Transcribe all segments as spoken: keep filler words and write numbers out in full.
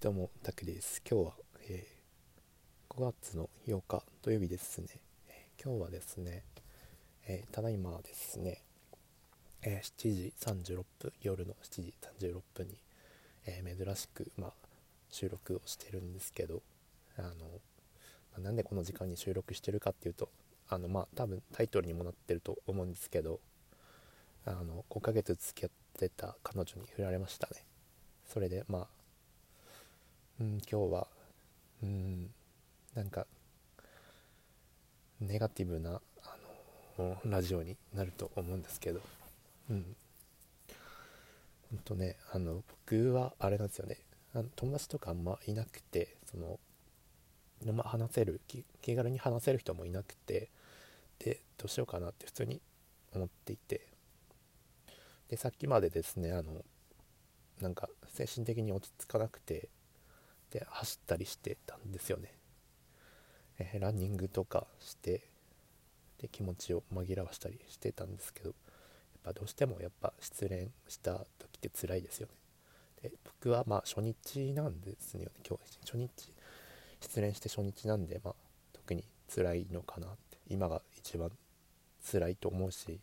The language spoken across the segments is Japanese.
どうもタクです。今日は、えー、ごがつのようか土曜日ですね。今日はですね、えー、ただいまですね、えー、しちじさんじゅうろっぷん、夜のしちじさんじゅうろっぷんに、えー、珍しく、まあ、収録をしてるんですけど、あの、まあ、なんでこの時間に収録してるかっていうと、あのまあ多分タイトルにもなってると思うんですけど、あのごかげつ付き合ってた彼女に振られましたね。それでまあうん、今日はうんなんかネガティブなあのラジオになると思うんですけど、うんほんとね、あの僕はあれなんですよね、あの友達とかあんまいなくて、その、まあ、話せる気気軽に話せる人もいなくて、でどうしようかなって普通に思っていて、でさっきまでですね、あのなんか精神的に落ち着かなくて、で走ったりしてたんですよね、えー、ランニングとかして、で気持ちを紛らわしたりしてたんですけど、やっぱどうしてもやっぱ失恋した時って辛いですよね。で僕はまあ初日なんですよね。今日初日、失恋して初日なんで、まあ特に辛いのかなって、今が一番辛いと思うし、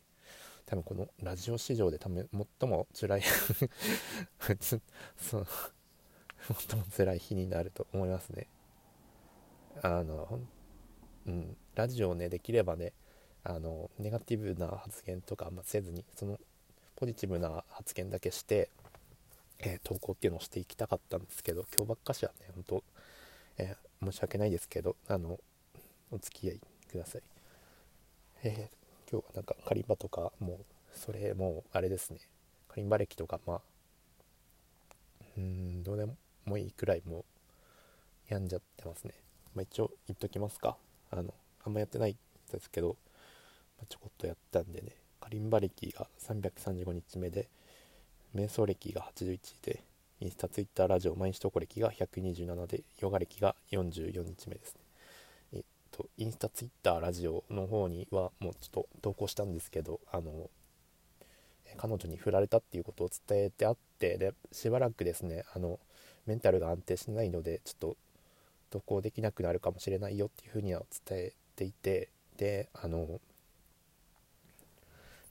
多分このラジオ史上で多分最も辛いその最も辛い日になると思いますね。あの、うん、ラジオをね、できればね、あのネガティブな発言とかあんませずに、そのポジティブな発言だけして、えー、投稿っていうのをしていきたかったんですけど、今日ばっかしはね、本当、えー、申し訳ないですけど、あのお付き合いください。えー、今日はなんかカリンバとか、もうそれもうあれですね、カリンバ歴とか、まあうーんどうでももういいくらいもう病んじゃってますね。まあ一応言っときますか。あのあんまやってないですけど、まあ、ちょこっとやったんでね。カリンバ歴がさんびゃくさんじゅうごにちめで、瞑想歴がはちじゅういちで、インスタ、ツイッター、ラジオ、毎日投稿歴がひゃくにじゅうななで、ヨガ歴がよんじゅうよっかめですね。えっとインスタ、ツイッター、ラジオの方にはもうちょっと投稿したんですけど、あの彼女に振られたっていうことを伝えてあって、でしばらくですね、あのメンタルが安定しないので、ちょっと投稿できなくなるかもしれないよっていうふうには伝えていて、であの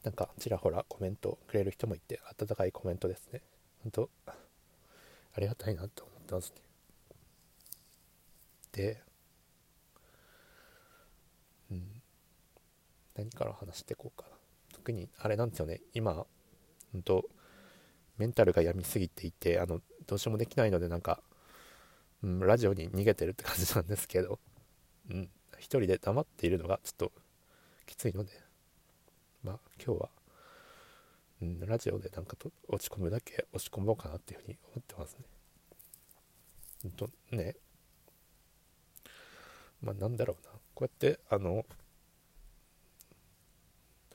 なんかちらほらコメントくれる人もいて、温かいコメントですね。本当ありがたいなと思ってますね。で、うん、何から話していこうかな。特にあれなんですよね、今本当メンタルが病みすぎていて、あのどうしようもできないので、なんか、うん、ラジオに逃げてるって感じなんですけど、うん、一人で黙っているのがちょっときついので、まあ今日は、うん、ラジオでなんかと落ち込むだけ落ち込もうかなっていうふうに思ってますね。ほんとね、まあなんだろうな、こうやってあの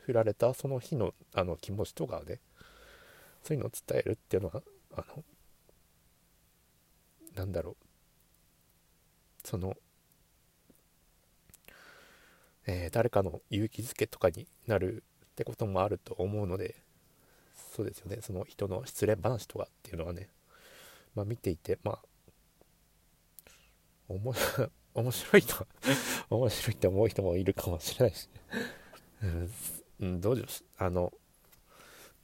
振られたその日のあの気持ちとかね、そういうのを伝えるっていうのは、あのなんだろう、その、えー、誰かの勇気づけとかになるってこともあると思うので、そうですよね、その人の失恋話とかっていうのはね、まあ見ていて、まあおも面白いと面白いって思う人もいるかもしれないしうん、同情しあの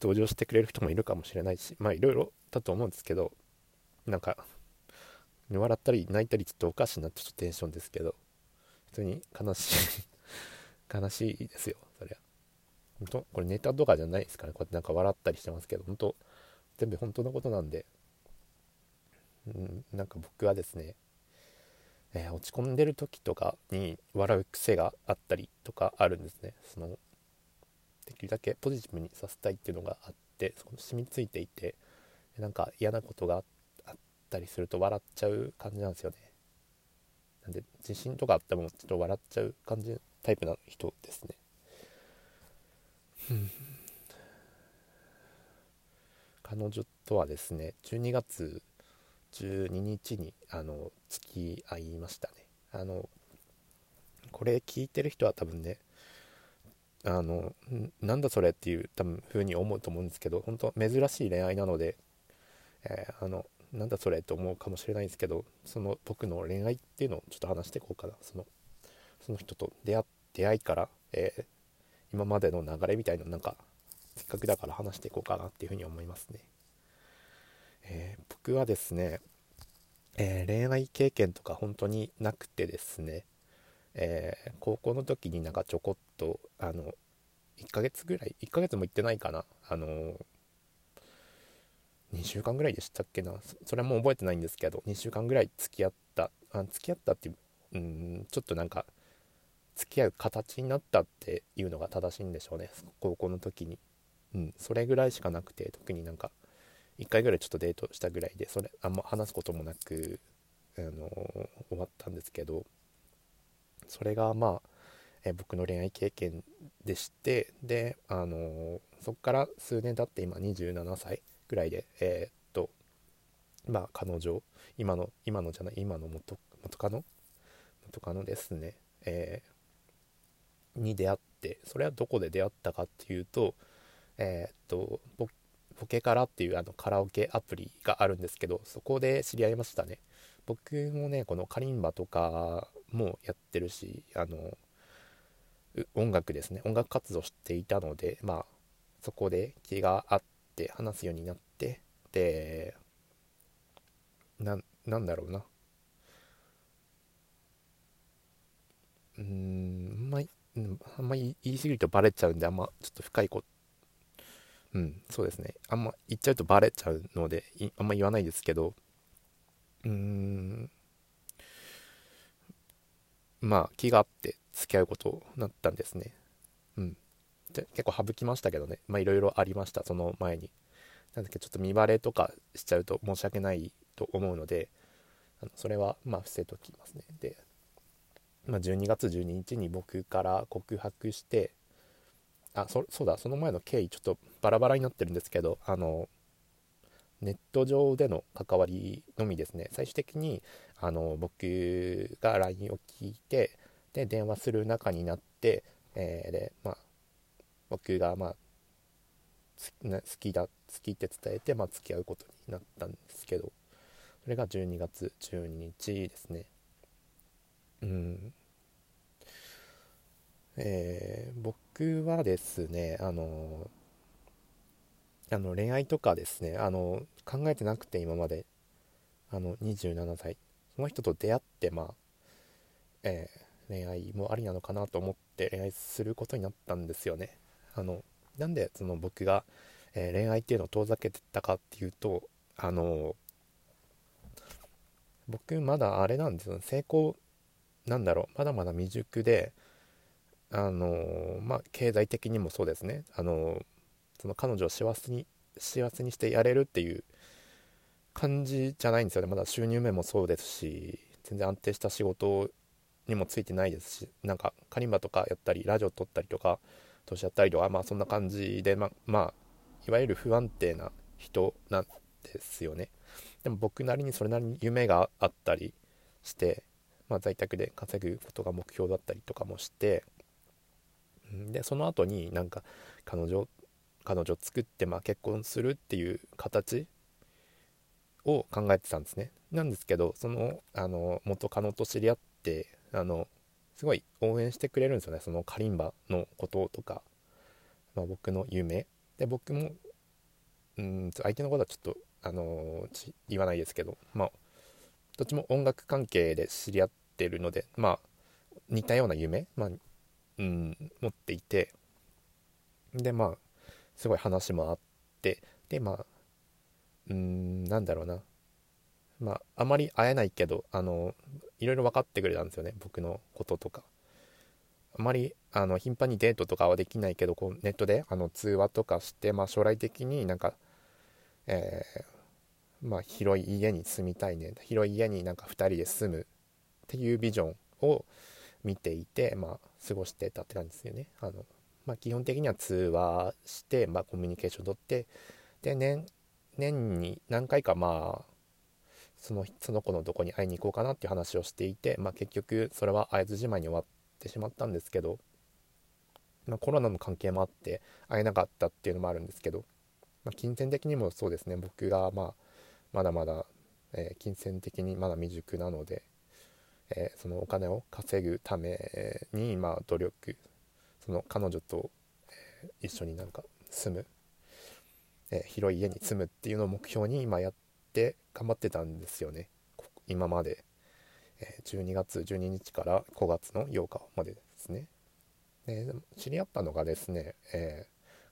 同情してくれる人もいるかもしれないし、まあいろいろだと思うんですけど、なんか笑ったり泣いたりちょっとおかしいなってちょっとテンションですけど、普通に悲しい悲しいですよ、そりゃ。本当これネタとかじゃないですから、こうやってなんか笑ったりしてますけど、本当全部本当のことなんで、うん、なんか僕はですね、えー、落ち込んでる時とかに笑う癖があったりとかあるんですね。そのできるだけポジティブにさせたいっていうのがあって、そこに染みついていて、なんか嫌なことがあってたりすると笑っちゃう感じなんですよね。なんで自信とかあってもちょっと笑っちゃう感じタイプな人ですね。彼女とはですね、じゅうにがつじゅうににちにあの付き合いましたね。あのこれ聞いてる人は多分ね、あのなんだそれっていう多分風に思うと思うんですけど、本当珍しい恋愛なので、えー、あのなんだそれと思うかもしれないんですけど、その僕の恋愛っていうのをちょっと話していこうかな。その、その人と出会、出会いから、えー、今までの流れみたいな、なんかせっかくだから話していこうかなっていうふうに思いますね。えー、僕はですね、えー、恋愛経験とか本当になくてですね、えー、高校の時になんかちょこっとあのいっかげつぐらいいっかげつも行ってないかな、あのー、にしゅうかんぐらいでしたっけな、それはもう覚えてないんですけど、にしゅうかんぐらい付き合ったあ付き合ったっていう、うーんちょっとなんか付き合う形になったっていうのが正しいんでしょうね、高校の時に。うん、それぐらいしかなくて、特になんかいっかいぐらいちょっとデートしたぐらいで、それあんま話すこともなく、あのー、終わったんですけど、それがまあ、え僕の恋愛経験でして、で、あのー、そこから数年経って今にじゅうななさいぐらいで、えー、っとまあ彼女今の今のじゃない今の元元カノ元カノですね、えー、に出会って、それはどこで出会ったかっていうと、えー、っと僕ポケカラっていうあのカラオケアプリがあるんですけど、そこで知り合いましたね。僕もね、このカリンバとかもやってるし、あの音楽ですね、音楽活動していたので、まあそこで気があって話すようになって、で な, なんだろうなうーん、まあ、あんまり言い過ぎるとバレちゃうんで、あんまちょっと深いことうん、そうですね。あんま言っちゃうとバレちゃうので、あんま言わないですけど、うーん、まあ気があって付き合うことになったんですね。うん。で、結構省きましたけどね。まあいろいろありました、その前に。なんだっけ、ちょっと見バレとかしちゃうと申し訳ないと思うので、あのそれはまあ伏せときますね。で、まあ、じゅうにがつじゅうににちに僕から告白して、あ、そ、そうだ、その前の経緯ちょっとバラバラになってるんですけど、あのネット上での関わりのみですね。最終的にあの僕が ライン を聞いて、で電話する仲になって、えー、でまあ僕がまあ好きだ好きって伝えて、まあ付き合うことになったんですけど、それがじゅうにがつじゅうににちですね。うん。えー、僕はですね、あのー、あの恋愛とかですね、あのー、考えてなくて今まで、あのにじゅうななさいその人と出会って、まあえー、恋愛もありなのかなと思って恋愛することになったんですよね。あのなんでその僕が、えー、恋愛っていうのを遠ざけてたかっていうと、あのー、僕まだあれなんですよ、成功なんだろうまだまだ未熟で、あのまあ、経済的にもそうですね、あのその彼女を幸せに幸せにしてやれるっていう感じじゃないんですよね。まだ収入面もそうですし、全然安定した仕事にもついてないですし、なんかカリンバとかやったりラジオ撮ったりとか投資やったりとか、まあそんな感じで、ま、まあいわゆる不安定な人なんですよね。でも僕なりにそれなりに夢があったりして、まあ、在宅で稼ぐことが目標だったりとかもして、でその後になんか彼女彼女作ってまあ結婚するっていう形を考えてたんですね。なんですけど、そのあの元カノと知り合って、あのすごい応援してくれるんですよね、そのカリンバのこととか、まあ、僕の夢で、僕もうん相手のことはちょっとあの言わないですけど、まあどっちも音楽関係で知り合ってるので、まあ似たような夢、まあうん、持っていて、でまあすごい話もあって、でまあうーんなんだろうなまああまり会えないけど、あのいろいろ分かってくれたんですよね、僕のこととか。あまりあの頻繁にデートとかはできないけど、こうネットであの通話とかして、まあ、将来的になんか、えー、まあ広い家に住みたいね、広い家になんかふたりで住むっていうビジョンを見ていて、まあ過ごしてたって感じですよね。あの、まあ、基本的には通話して、まあ、コミュニケーション取って、で 年, 年に何回か、まあ、その、その子のどこに会いに行こうかなっていう話をしていて、まあ、結局それは会えずじまいに終わってしまったんですけど、まあ、コロナの関係もあって会えなかったっていうのもあるんですけど、まあ、金銭的にもそうですね、僕が、まあ、まだまだえー、金銭的にまだ未熟なので、えー、そのお金を稼ぐために、まあ、努力、その彼女と、えー、一緒になんか住む、えー、広い家に住むっていうのを目標に今やって頑張ってたんですよね、今まで。えー、じゅうにがつじゅうににちからごがつのようかまでですね。で知り合ったのがですね、え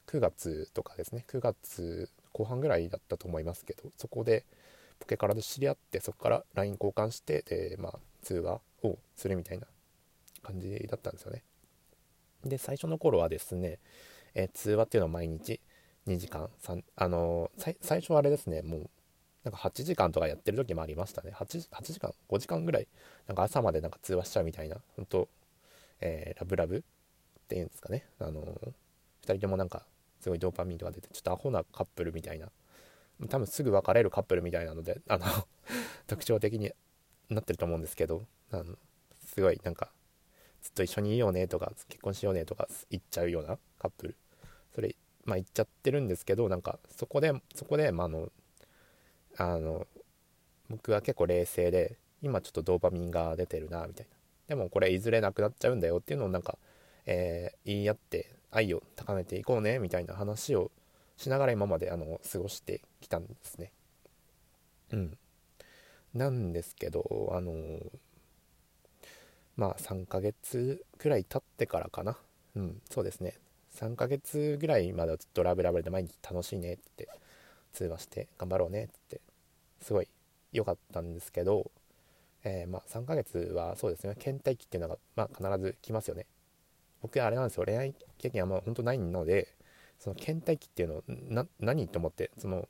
ー、くがつとかですね、くがつこうはんぐらいだったと思いますけど、そこでポケカラで知り合って、そこから ライン 交換して、で、まあ、通話をするみたいな感じだったんですよね。で最初の頃はですね、えー、通話っていうのは毎日にじかん、あのー、最初はあれですね、もうなんかはちじかんとかやってる時もありましたね。はちじかん、ごじかんぐらいなんか朝までなんか通話しちゃうみたいな、ほんと、えー、ラブラブっていうんですかね、あのー、ふたりともなんかすごいドーパミンとか出て、ちょっとアホなカップルみたいな、多分すぐ別れるカップルみたいなので、あの特徴的になってると思うんですけど、あのすごいなんかずっと一緒にいようねとか、結婚しようねとか言っちゃうようなカップル、それまあ言っちゃってるんですけど、なんかそこでそこでまああのあの僕は結構冷静で、今ちょっとドーパミンが出てるなみたいな、でもこれいずれなくなっちゃうんだよっていうのをなんか、えー、言い合って愛を高めていこうねみたいな話をしながら今まであの過ごしてきたんですね。うんなんですけど、あのー、まあさんかげつくらい経ってからかな、うんそうですねさんかげつぐらいまではずっとラブラブで毎日楽しいねって通話して頑張ろうねってすごい良かったんですけど、えー、まあさんかげつはそうですね、倦怠期っていうのがまあ必ず来ますよね。僕はあれなんですよ、恋愛経験あんま本当ないので、その倦怠期っていうのな何と思って、その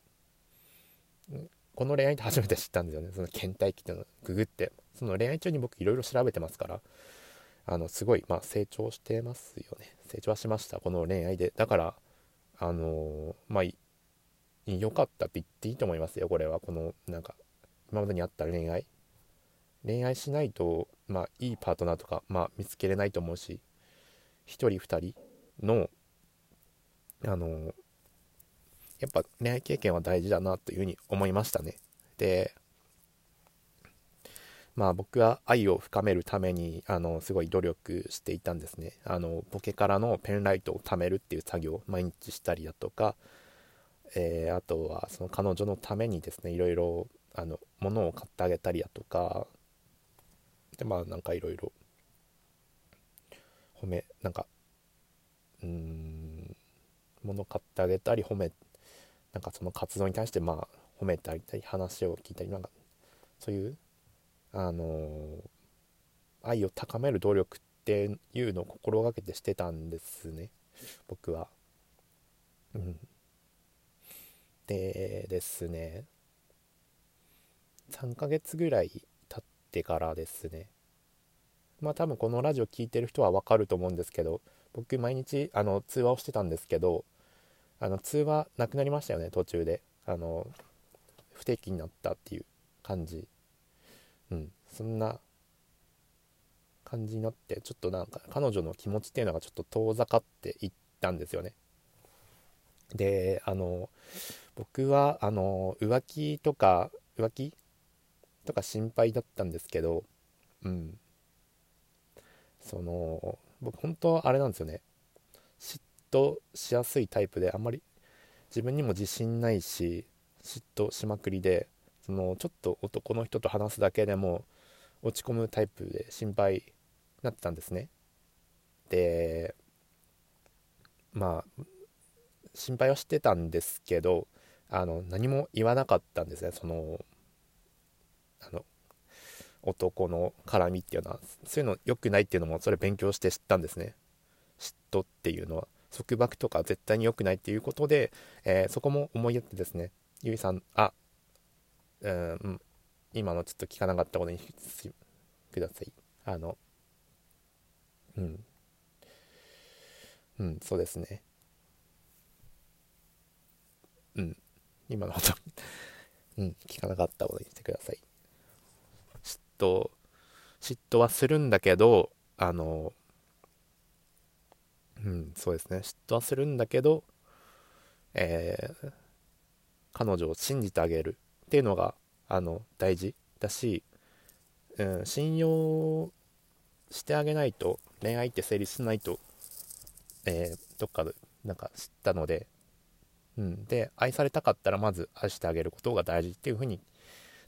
この恋愛って初めて知ったんですよね。その倦怠期っていうのをググって、その恋愛中に僕いろいろ調べてますから、あのすごいまあ成長してますよね。成長はしました、この恋愛で。だからあのー、まあ良かったって言っていいと思いますよ、これは。このなんか今までにあった恋愛恋愛しないと、まあいいパートナーとか、まあ見つけれないと思うし、一人二人のあのやっぱ恋愛経験は大事だなというふうに思いましたね。でまあ僕は愛を深めるためにあのすごい努力していたんですね。あのポケからのペンライトを貯めるっていう作業を毎日したりだとか、えー、あとはその彼女のためにですね、いろいろあの物を買ってあげたりだとかで、まあなんかいろいろ褒めなんかうーん物買ってあげたり、褒めなんかその活動に対してまあ褒めてあげたり、話を聞いたり、なんかそういうあのー、愛を高める努力っていうのを心がけてしてたんですね、僕は。うんでですね、さんかげつぐらい経ってからですね、まあ多分このラジオ聞いてる人は分かると思うんですけど、僕毎日あの通話をしてたんですけど、あの通話なくなりましたよね、途中で。あの不定期になったっていう感じ、うんそんな感じになって、ちょっとなんか彼女の気持ちっていうのがちょっと遠ざかっていったんですよね。であの僕はあの浮気とか浮気とか心配だったんですけど、うんその僕本当あれなんですよね、嫉妬しやすいタイプで、あんまり自分にも自信ないし、嫉妬しまくりで、そのちょっと男の人と話すだけでも落ち込むタイプで、心配になってたんですね。でまあ心配はしてたんですけど、あの何も言わなかったんですね。そのあの男の絡みっていうのは、そういうの良くないっていうのもそれ勉強して知ったんですね。嫉妬っていうのは束縛とか絶対に良くないっていうことで、えー、そこも思いやってですね、ゆいさんあうん今のちょっと聞かなかったことにください。あのうんうんそうですねうん、今のこと、うん、聞かなかったことにしてください。嫉妬嫉妬はするんだけど、あのうんそうですね嫉妬はするんだけど、えー、彼女を信じてあげるっていうのがあの大事だし、うん、信用してあげないと恋愛って成立しないと、えー、どっかでなんか知ったので、うん、で愛されたかったらまず愛してあげることが大事っていう風にっ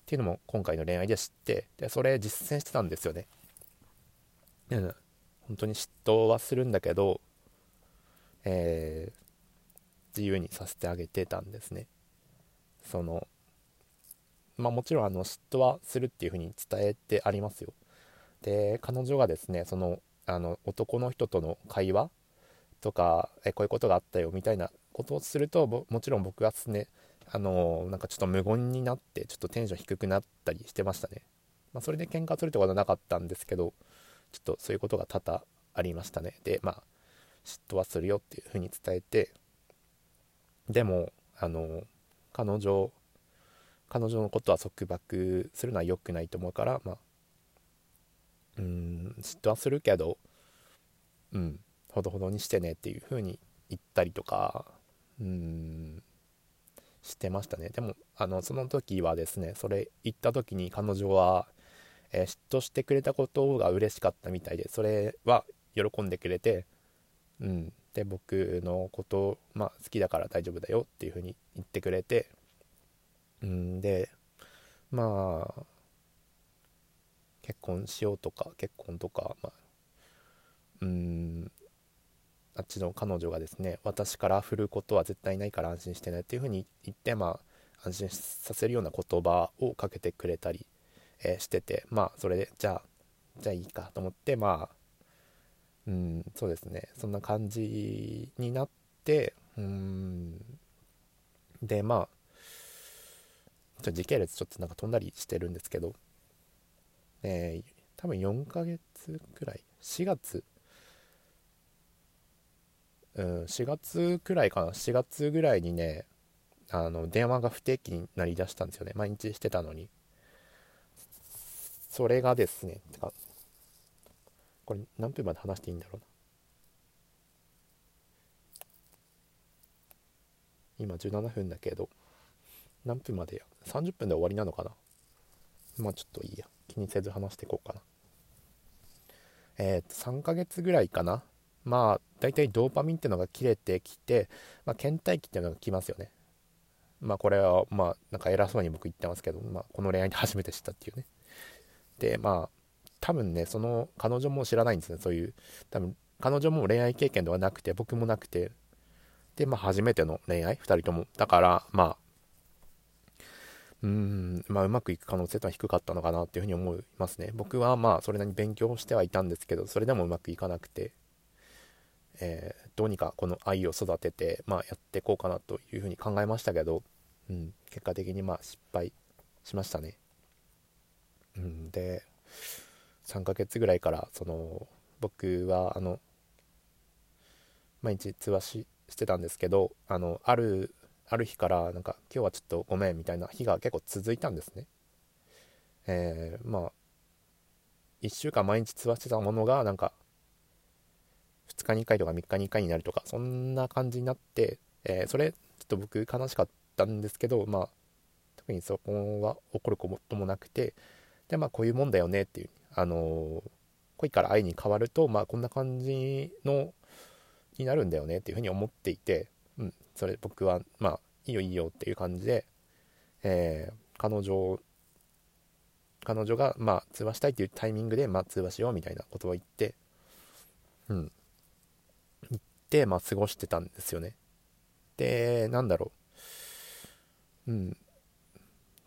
ていうのも今回の恋愛で知って、でそれ実践してたんですよね、うん、本当に嫉妬はするんだけど、えー、自由にさせてあげてたんですね。そのまあもちろんあの嫉妬はするっていう風に伝えてありますよ。で彼女がですね、そのあの男の人との会話とか、えこういうことがあったよみたいなことをすると も, もちろん僕はですね、あのー、なんかちょっと無言になってちょっとテンション低くなったりしてましたね。まあ、それで喧嘩するってことはなかったんですけど、ちょっとそういうことが多々ありましたね。でまあ嫉妬はするよっていうふうに伝えて、でもあのー、彼女彼女のことは束縛するのは良くないと思うから、まあうーん嫉妬はするけど、うんほどほどにしてねっていうふうに言ったりとか、うーんしてましたね。でもあのその時はですね、それ言った時に彼女は、えー、嫉妬してくれたことが嬉しかったみたいで、それは喜んでくれて、うんで僕のこと、まあ、好きだから大丈夫だよっていうふうに言ってくれて、うんでまあ結婚しようとか結婚とか、まあ、うんあっちの彼女がですね、私から振ることは絶対ないから安心してねっていうふうに言って、まあ、安心させるような言葉をかけてくれたり、えー、してて、まあそれでじゃあじゃあいいかと思って、まあうんそうですね、そんな感じになって、うんでまあちょっと時系列ちょっとなんか飛んだりしてるんですけど、えー、多分よんかげつくらい、しがつうん、しがつくらいかな、しがつぐらいにね、あの電話が不定期になりだしたんですよね。毎日してたのに。それがですね、てかこれ何分まで話していいんだろうな。今じゅうななふんだけど、何分までやさんじゅっぷんで終わりなのかな。まあちょっといいや、気にせず話していこうかな。えっとさんかげつぐらいかな。まあだいたいドーパミンっていうのが切れてきて、まあ、倦怠期っていうのがきますよね。まあこれはまあなんか偉そうに僕言ってますけど、まあ、この恋愛で初めて知ったっていうね。でまあ多分ね、その彼女も知らないんですね。そういう多分彼女も恋愛経験ではなくて、僕もなくて、でまあ初めての恋愛ふたりともだから、まあうーんまあうまくいく可能性とは低かったのかなっていうふうに思いますね。僕はまあそれなりに勉強してはいたんですけど、それでもうまくいかなくて。えー、どうにかこの愛を育てて、まあ、やっていこうかなというふうに考えましたけど、うん、結果的にまあ失敗しましたね、うん、でさんかげつぐらいからその僕はあの毎日通話 し, してたんですけど、あのあるある日からなんか今日はちょっとごめんみたいな日が結構続いたんですね、えー、まあいっしゅうかん毎日通話してたものがなんかふつかにいっかいとかみっかにいっかいになるとか、そんな感じになって、えー、それちょっと僕悲しかったんですけど、まあ特にそこは怒ることもなくて、でまあこういうもんだよねっていう、あのー、恋から愛に変わるとまあこんな感じのになるんだよねっていうふうに思っていて、うんそれ僕はまあいいよいいよっていう感じで、えー、彼女彼女がまあ通話したいっていうタイミングでまあ通話しようみたいなことを言って、うん。でまあ過ごしてたんですよね。でなんだろう、うん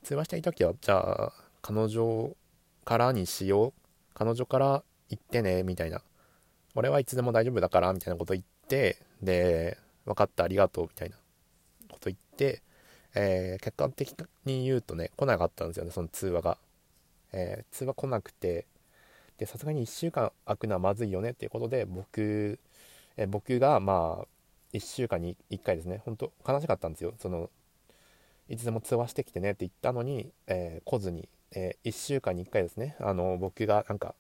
通話したい時はじゃあ彼女からにしよう、彼女から言ってねみたいな、俺はいつでも大丈夫だからみたいなこと言って、で分かったありがとうみたいなこと言って、えー、客観的に言うとね来なかったんですよね、その通話が、えー、通話来なくて、でさすがにいっしゅうかん空くのはまずいよねっていうことで、僕え僕がまあいっしゅうかんにいっかいですね、本当悲しかったんですよ、そのいつでも通話してきてねって言ったのに、えー、来ずに、えー、いっしゅうかんにいっかいですね、あの僕がなんか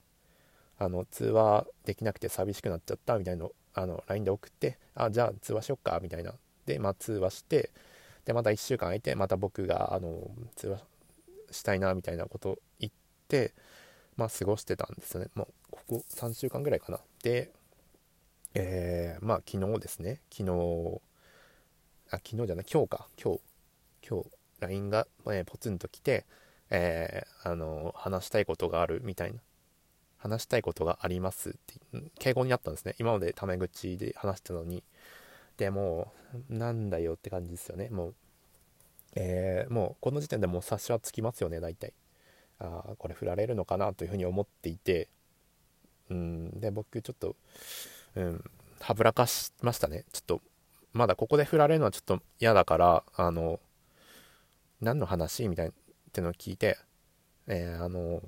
あの通話できなくて寂しくなっちゃったみたいなのあの ライン で送って、あじゃあ通話しよっかみたいな、でまあ通話して、でまたいっしゅうかん空いてまた僕があの通話したいなみたいなことを言って、まあ、過ごしてたんですよね。もうここさんしゅうかんぐらいかな。で、えー、まあ昨日ですね、昨日あ昨日じゃない今日か今日今日 ライン が、えー、ポツンと来て、えー、あの話したいことがあるみたいな、話したいことがありますって敬語になったんですね。今までタメ口で話してたのに。でもうなんだよって感じですよね。もう、えー、もうこの時点でもう察しはつきますよね。大体ああこれ振られるのかなというふうに思っていて、うんで僕ちょっとうんはぶらかしましたね。ちょっとまだここで振られるのはちょっと嫌だから、あの何の話みたいなってのを聞いて、えー、あの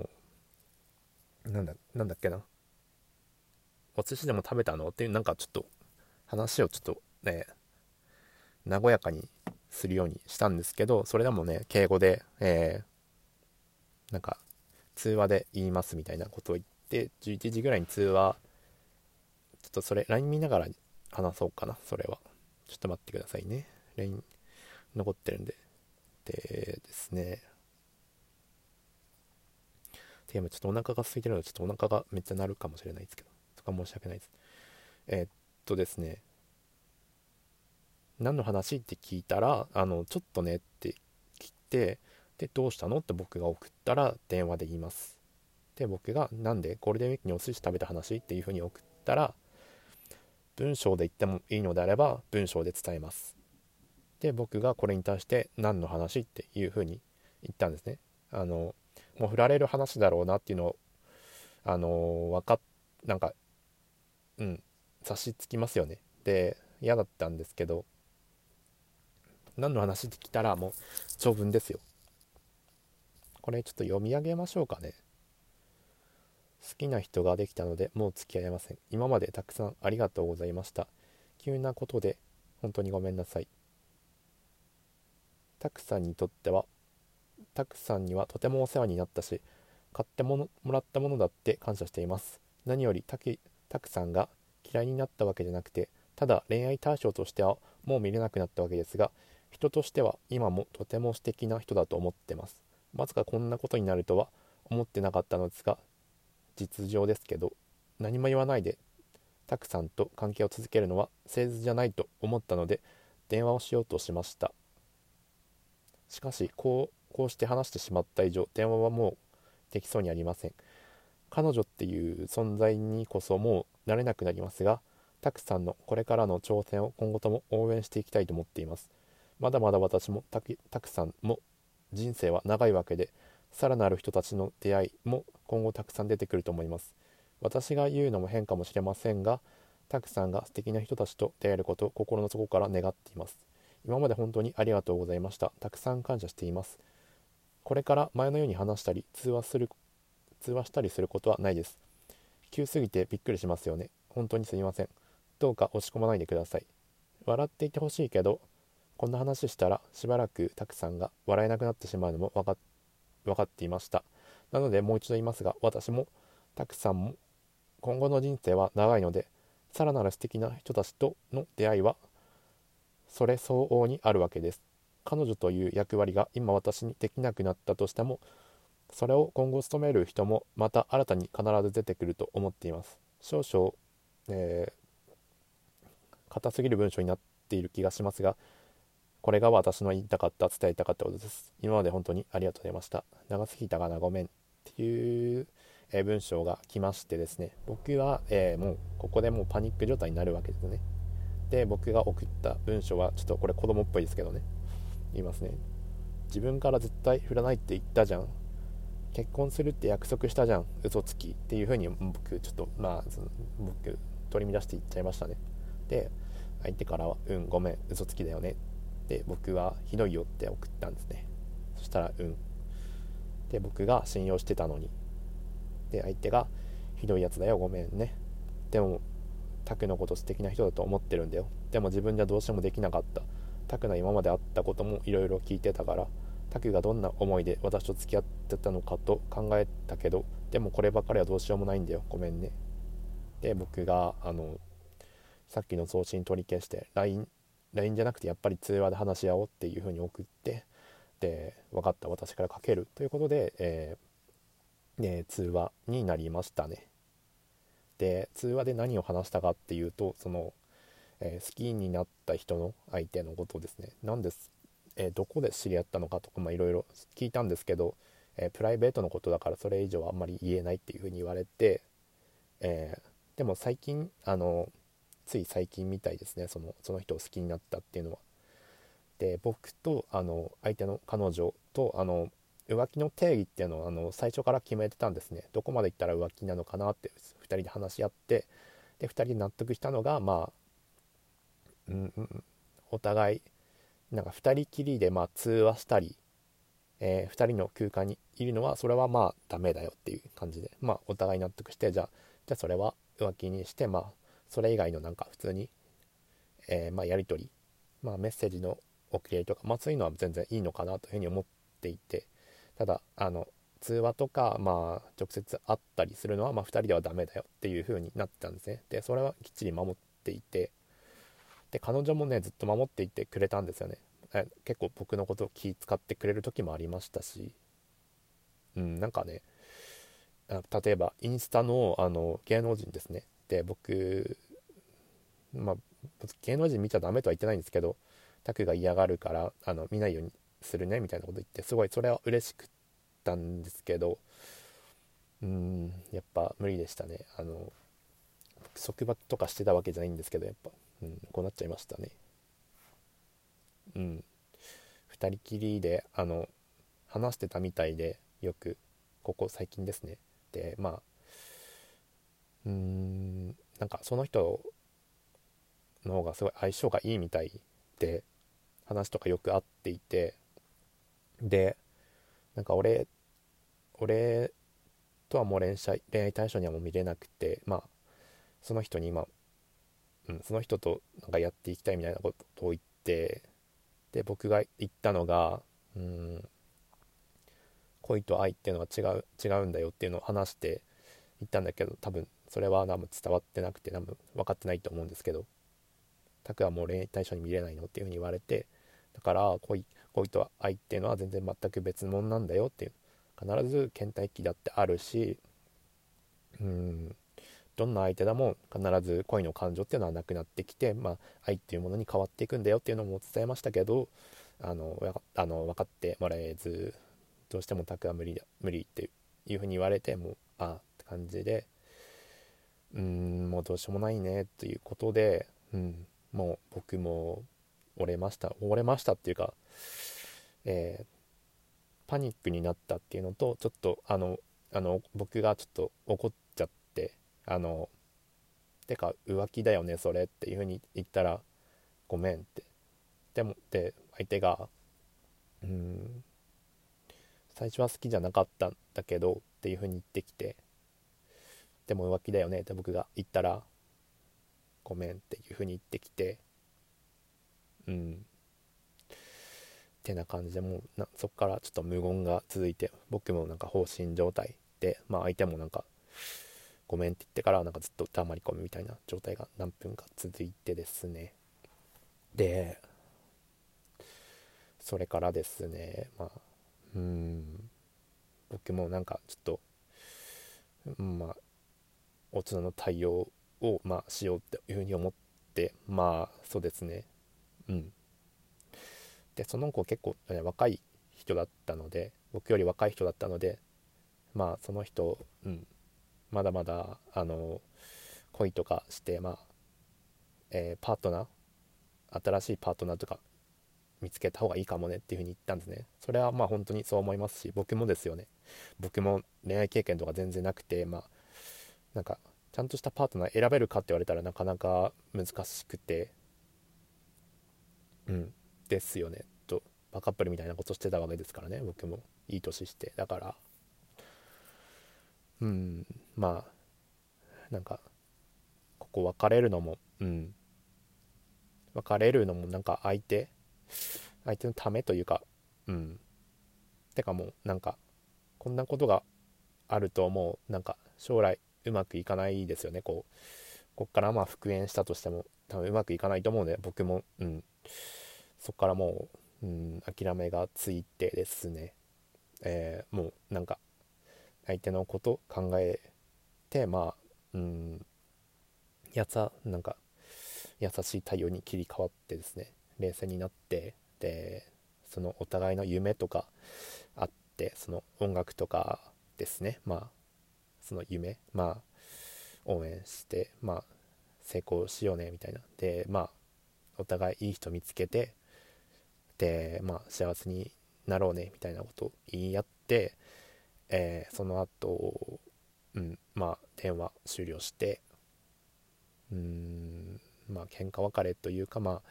なんだなんだっけな、お寿司でも食べたのっていう、なんかちょっと話をちょっとね和やかにするようにしたんですけど、それでもね敬語で、えー、なんか通話で言いますみたいなことを言ってじゅういちじぐらいに通話、ちょっとそれ ライン 見ながら話そうかな。それはちょっと待ってくださいね。 ライン 残ってるんで。でですね、ちょっとお腹が空いてるのでちょっとお腹がめっちゃ鳴るかもしれないですけど、とか申し訳ないです。えー、っとですね何の話って聞いたら、あのちょっとねって来て、でどうしたのって僕が送ったら電話で言いますで僕がなんでゴールデンウィークにお寿司食べた話っていう風に送ったら、文章で言ってもいいのであれば文章で伝えますで僕がこれに対して何の話っていう風に言ったんですね。あのもう振られる話だろうなっていうのを、あのー、わかっなんかうん差しつきますよね。で嫌だったんですけど、何の話って来たらもう長文ですよ。これちょっと読み上げましょうかね。好きな人ができたのでもう付き合えません。今までたくさんありがとうございました。急なことで本当にごめんなさい。たくさんにとってはたくさんにはとてもお世話になったし、買ってもらったものだって感謝しています。何よりたくさんが嫌いになったわけじゃなくて、ただ恋愛対象としてはもう見れなくなったわけですが、人としては今もとても素敵な人だと思ってます。まさかこんなことになるとは思ってなかったのですが、実情ですけど何も言わないでたくさんと関係を続けるのは誠実じゃないと思ったので電話をしようとしました。しかしこうこうして話してしまった以上、電話はもうできそうにありません。彼女っていう存在にこそもう慣れなくなりますが、たくさんのこれからの挑戦を今後とも応援していきたいと思っています。まだまだ私もたく、たくさんも人生は長いわけで、さらなる人たちの出会いも今後たくさん出てくると思います。私が言うのも変かもしれませんが、たくさんが素敵な人たちと出会えることを心の底から願っています。今まで本当にありがとうございました。たくさん感謝しています。これから前のように話したり通話する通話したりすることはないです。急すぎてびっくりしますよね。本当にすみません。どうか押し込まないでください。笑っていてほしいけど、こんな話したらしばらくたくさんが笑えなくなってしまうのも分かっ、分かっていました。なのでもう一度言いますが、私もたくさんも今後の人生は長いので、さらなる素敵な人たちとの出会いはそれ相応にあるわけです。彼女という役割が今私にできなくなったとしても、それを今後務める人もまた新たに必ず出てくると思っています。少々、えー、硬すぎる文章になっている気がしますが、これが私の言いたかった伝えたかったことです。今まで本当にありがとうございました。長すぎたかなごめんっていう、えー、文章が来ましてですね、僕は、えー、もうここでもうパニック状態になるわけですね。で僕が送った文章はちょっとこれ子供っぽいですけどね、言いますね。自分から絶対振らないって言ったじゃん、結婚するって約束したじゃん、嘘つきっていう風に僕ちょっとまあその僕取り乱して言っちゃいましたね。で相手からはうんごめん嘘つきだよねで僕はひどいよって送ったんですね。そしたらうんで僕が信用してたのに、で相手がひどいやつだよごめんね、でもタクのこと素敵な人だと思ってるんだよ、でも自分じゃどうしてもできなかった、タクの今まであったこともいろいろ聞いてたから、タクがどんな思いで私と付き合ってたのかと考えたけど、でもこればっかりはどうしようもないんだよごめんね。で僕があのさっきの送信取り消して ライン, ライン じゃなくてやっぱり通話で話し合おうっていう風に送って、えー、分かった私からかけるということで、えーね、通話になりましたね。で、通話で何を話したかっていうと、その、えー、好きになった人の相手のことですね。なんです、えー、どこで知り合ったのかとか、まあ、いろいろ聞いたんですけど、えー、プライベートのことだからそれ以上はあんまり言えないっていうふうに言われて、えー、でも最近あのつい最近みたいですね、その、その人を好きになったっていうのは。で、僕とあの相手の彼女とあの浮気の定義っていうのをあの最初から決めてたんですね。どこまでいったら浮気なのかなってふたりで話し合って、でふたりで納得したのが、まあ、うんうん、お互いなんかふたりきりでまあ通話したり、えー、ふたりの空間にいるのはそれはまあダメだよっていう感じで、まあ、お互い納得して、じゃあ、じゃあそれは浮気にして、まあ、それ以外のなんか普通に、えーまあ、やり取り、まあ、メッセージの送り合いとか、まあ、そういうのは全然いいのかなというふうに思っていて、ただあの通話とか、まあ、直接会ったりするのは、まあ、ふたりではダメだよっていうふうになってたんですね。でそれはきっちり守っていて、で彼女もねずっと守っていてくれたんですよね。え結構僕のことを気遣ってくれる時もありましたし、うん、なんかね、例えばインスタの、あの芸能人ですね。で僕、まあ、芸能人見ちゃダメとは言ってないんですけど、タクが嫌がるからあの見ないようにするねみたいなこと言って、すごいそれは嬉しくったんですけど、うーんやっぱ無理でしたね。あの束縛とかしてたわけじゃないんですけど、やっぱ、うん、こうなっちゃいましたね。うん、ふたりきりであの話してたみたいで、よくここ最近ですね。でまあうーんなんかその人の方がすごい相性がいいみたいで、話とかよく合っていて、でなんか俺俺とはもう恋愛、恋愛対象にはもう見れなくて、まあその人に今、うん、その人となんかやっていきたいみたいなことを言って、で僕が言ったのが、うん、恋と愛っていうのは違う違うんだよっていうのを話して言ったんだけど、多分それは多分伝わってなくて、多分分かってないと思うんですけど、タクはもう恋愛対象に見れないのっていうふうに言われて、だから 恋, 恋と愛っていうのは全然全く別物なんだよっていう、必ず倦怠期だってあるし、うんどんな相手でも必ず恋の感情っていうのはなくなってきて、まあ、愛っていうものに変わっていくんだよっていうのも伝えましたけど、あのあの分かってもらえず、どうしてもタクは無理だ無理っていうふうに言われて、もうああって感じで、うーんもうどうしようもないねということで、うん、もう僕も折れました折れましたっていうか、えー、パニックになったっていうのと、ちょっとあのあの僕がちょっと怒っちゃって、あのてか浮気だよねそれっていう風に言ったら、ごめんってでもで相手が、うーん最初は好きじゃなかったんだけどっていう風に言ってきて、でも浮気だよねって僕が言ったら、ごめんっていう風に言ってきて、うんってな感じで、もうなそっからちょっと無言が続いて、僕もなんか放心状態で、まあ相手もなんかごめんって言ってから、なんかずっと黙り込むみたいな状態が何分か続いてですね。でそれからですね、まあうーん僕もなんかちょっとまあ大人の対応をまあしようっていうふうに思って、まあそうですね、うんでその子結構、ね、若い人だったので、僕より若い人だったので、まあその人、うんまだまだあの恋とかして、まあえー、パートナー新しいパートナーとか見つけた方がいいかもねっていうふうに言ったんですね。それはまあ本当にそう思いますし、僕もですよね。僕も恋愛経験とか全然なくて、まあなんかちゃんとしたパートナー選べるかって言われたらなかなか難しくて、うんですよねと、バカップルみたいなことしてたわけですからね、僕もいい年して。だからうん、まあなんかここ別れるのも、うん、別れるのもなんか相手相手のためというか、うんてかもうなんかこんなことがあるともうなんか将来うまくいかないですよね。こうこっからまあ復縁したとしても多分うまくいかないと思うので、僕もうんそっからもううん、諦めがついてですね、えー、もうなんか相手のこと考えて、まあ、うん、やつはなんか優しい対応に切り替わってですね、冷静になって、でそのお互いの夢とかあって、その音楽とかですね、まあその夢、まあ応援して、まあ成功しようねみたいな、でまあお互いいい人見つけて、でまあ幸せになろうねみたいなことを言い合って、えー、その後、うん、まあ電話終了して、うーん、まあ喧嘩別れというか、まあ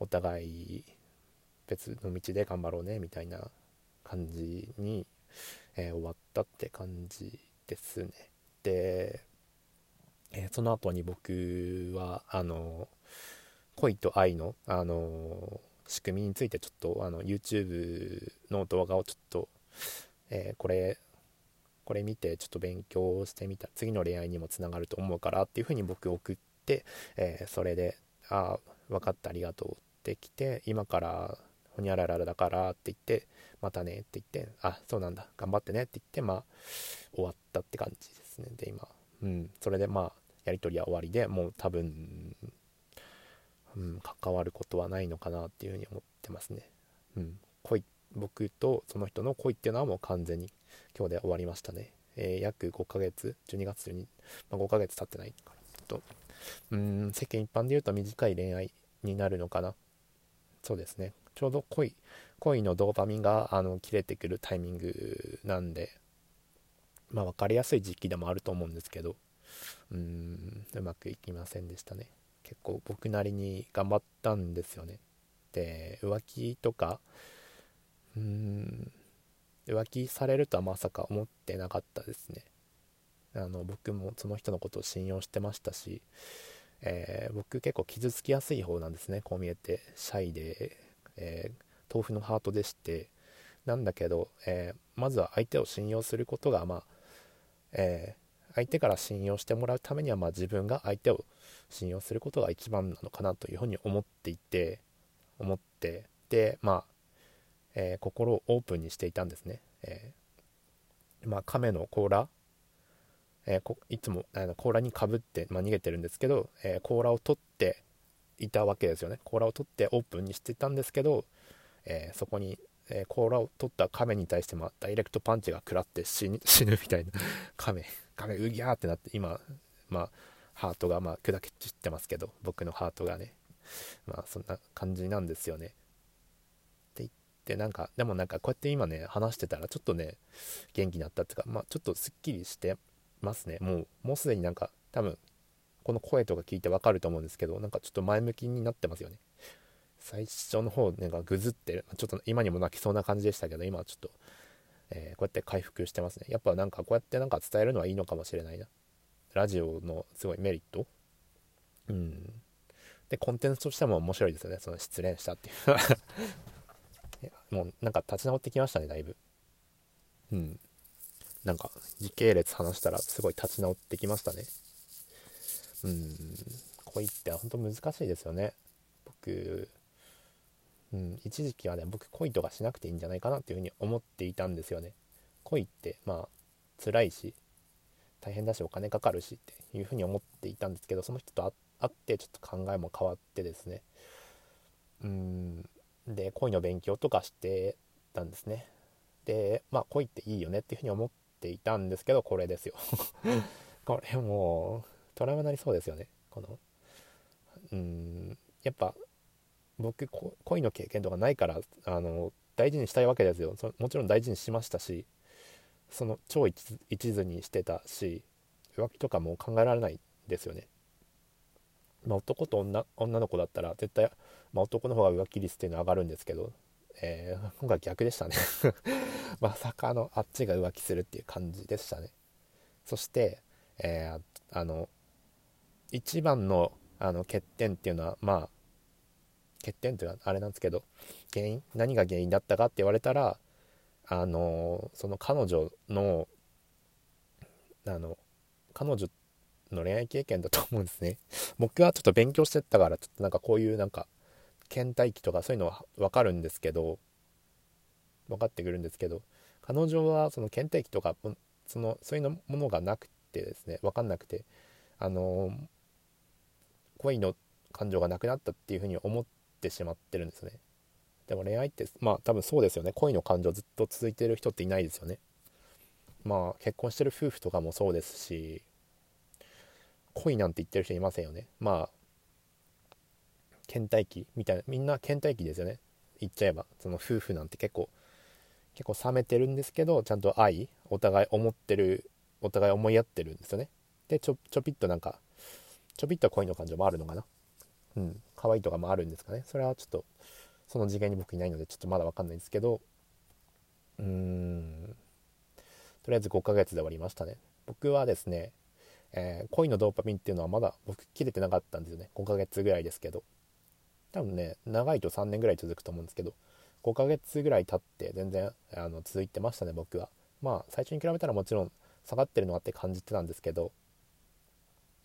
お互い別の道で頑張ろうねみたいな感じに、えー、終わったって感じですね。で、えー、その後に僕はあの恋と愛のあの仕組みについてちょっとあの YouTube の動画をちょっと、えー、これこれ見てちょっと勉強してみた、次の恋愛にもつながると思うからっていう風に僕送って、えー、それであ分かったありがとうってきて、今からほにゃららだからって言って、またねって言って、あ、そうなんだ、頑張ってねって言って、まあ、終わったって感じですね。で、今、うん、それでまあ、やりとりは終わりで、もう多分、うん、関わることはないのかなっていうふうに思ってますね。うん、恋、僕とその人の恋っていうのはもう完全に今日で終わりましたね。えー、約ごかげつ、じゅうにがつ中に、まあ、ごかげつ経ってないから、ちょっと、うん、世間一般で言うと短い恋愛になるのかな。そうですね。ちょうど恋、恋のドーパミンがあの切れてくるタイミングなんで、まあ分かりやすい時期でもあると思うんですけど、うーん、うまくいきませんでしたね。結構僕なりに頑張ったんですよね。で、浮気とか、うーん、浮気されるとはまさか思ってなかったですね。あの、僕もその人のことを信用してましたし、えー、僕結構傷つきやすい方なんですね。こう見えてシャイで、えー、豆腐のハートでして、なんだけど、えー、まずは相手を信用することが、まあえー、相手から信用してもらうためには、まあ、自分が相手を信用することが一番なのかなというふうに思っていて思ってで、まあえー、心をオープンにしていたんですね。えーまあ、亀の甲羅、えー、こいつもあの甲羅にかぶって、まあ、逃げてるんですけど、えー、甲羅を取っていたわけですよね。甲羅を取ってオープンにしてたんですけど、えー、そこに、えー、甲羅を取った亀に対して、まあ、ダイレクトパンチが食らって 死, 死ぬみたいな亀亀うぎゃーってなって、今、まあ、ハートが、まあ、砕け散ってますけど、僕のハートがね、まあそんな感じなんですよね。って言って、なんかでもなんかこうやって今ね話してたらちょっとね元気になったっていうか、まあ、ちょっとすっきりしてますね。もうもうすでになんか多分この声とか聞いてわかると思うんですけど、なんかちょっと前向きになってますよね。最初の方なんかぐずって、ちょっと今にも泣きそうな感じでしたけど、今はちょっと、えー、こうやって回復してますね。やっぱなんかこうやってなんか伝えるのはいいのかもしれないな。ラジオのすごいメリット。うん。で、コンテンツとしても面白いですよね。その失恋したっていう。もうなんか立ち直ってきましたね、だいぶ。うん。なんか時系列話したらすごい立ち直ってきましたね。うん、恋って本当難しいですよね。僕、うん、一時期はね、僕恋とかしなくていいんじゃないかなっていうふうに思っていたんですよね。恋ってまあ辛いし大変だしお金かかるしっていうふうに思っていたんですけど、その人と会ってちょっと考えも変わってですね、うん、で恋の勉強とかしてたんですね。でまあ恋っていいよねっていうふうに思っていたんですけど、これですよこれもうトラウマになりそうですよね。このうーんやっぱ僕恋の経験とかないから、あの大事にしたいわけですよ。もちろん大事にしましたし、その超一途にしてたし、浮気とかも考えられないですよね。まあ、男と 女, 女の子だったら絶対、まあ、男の方が浮気率っていうのは上がるんですけど、えー、今回逆でしたねまさかのあっちが浮気するっていう感じでしたね。そして、えー、あの一番 の, あの欠点っていうのは、まあ欠点というのはあれなんですけど、原因何が原因だったかって言われたら、あのその彼女のあの彼女の恋愛経験だと思うんですね。僕はちょっと勉強してったから、ちょっとなんかこういうなんか倦怠期とかそういうのは分かるんですけど分かってくるんですけど彼女はその倦怠期とかそのそういうものがなくてですね分かんなくてあの恋の感情がなくなったっていうふうに思ってしまってるんですね。でも恋愛ってまあ多分そうですよね。恋の感情ずっと続いてる人っていないですよね。まあ結婚してる夫婦とかもそうですし恋なんて言ってる人いませんよね。まあ倦怠期みたいなみんな倦怠期ですよね。言っちゃえばその夫婦なんて結構結構冷めてるんですけどちゃんと愛お互い思ってるお互い思い合ってるんですよね。でちょちょぴっとなんかちょびっと恋の感情もあるのかな。うん可愛いとかもあるんですかね。それはちょっとその次元に僕いないのでちょっとまだ分かんないんですけどうーんとりあえずごかげつで終わりましたね。僕はですね、えー、恋のドーパミンっていうのはまだ僕切れてなかったんですよね。ごかげつぐらいですけど多分ね長いとさんねんぐらい続くと思うんですけどごかげつぐらい経って全然あの続いてましたね。僕はまあ最初に比べたらもちろん下がってるのはって感じてたんですけど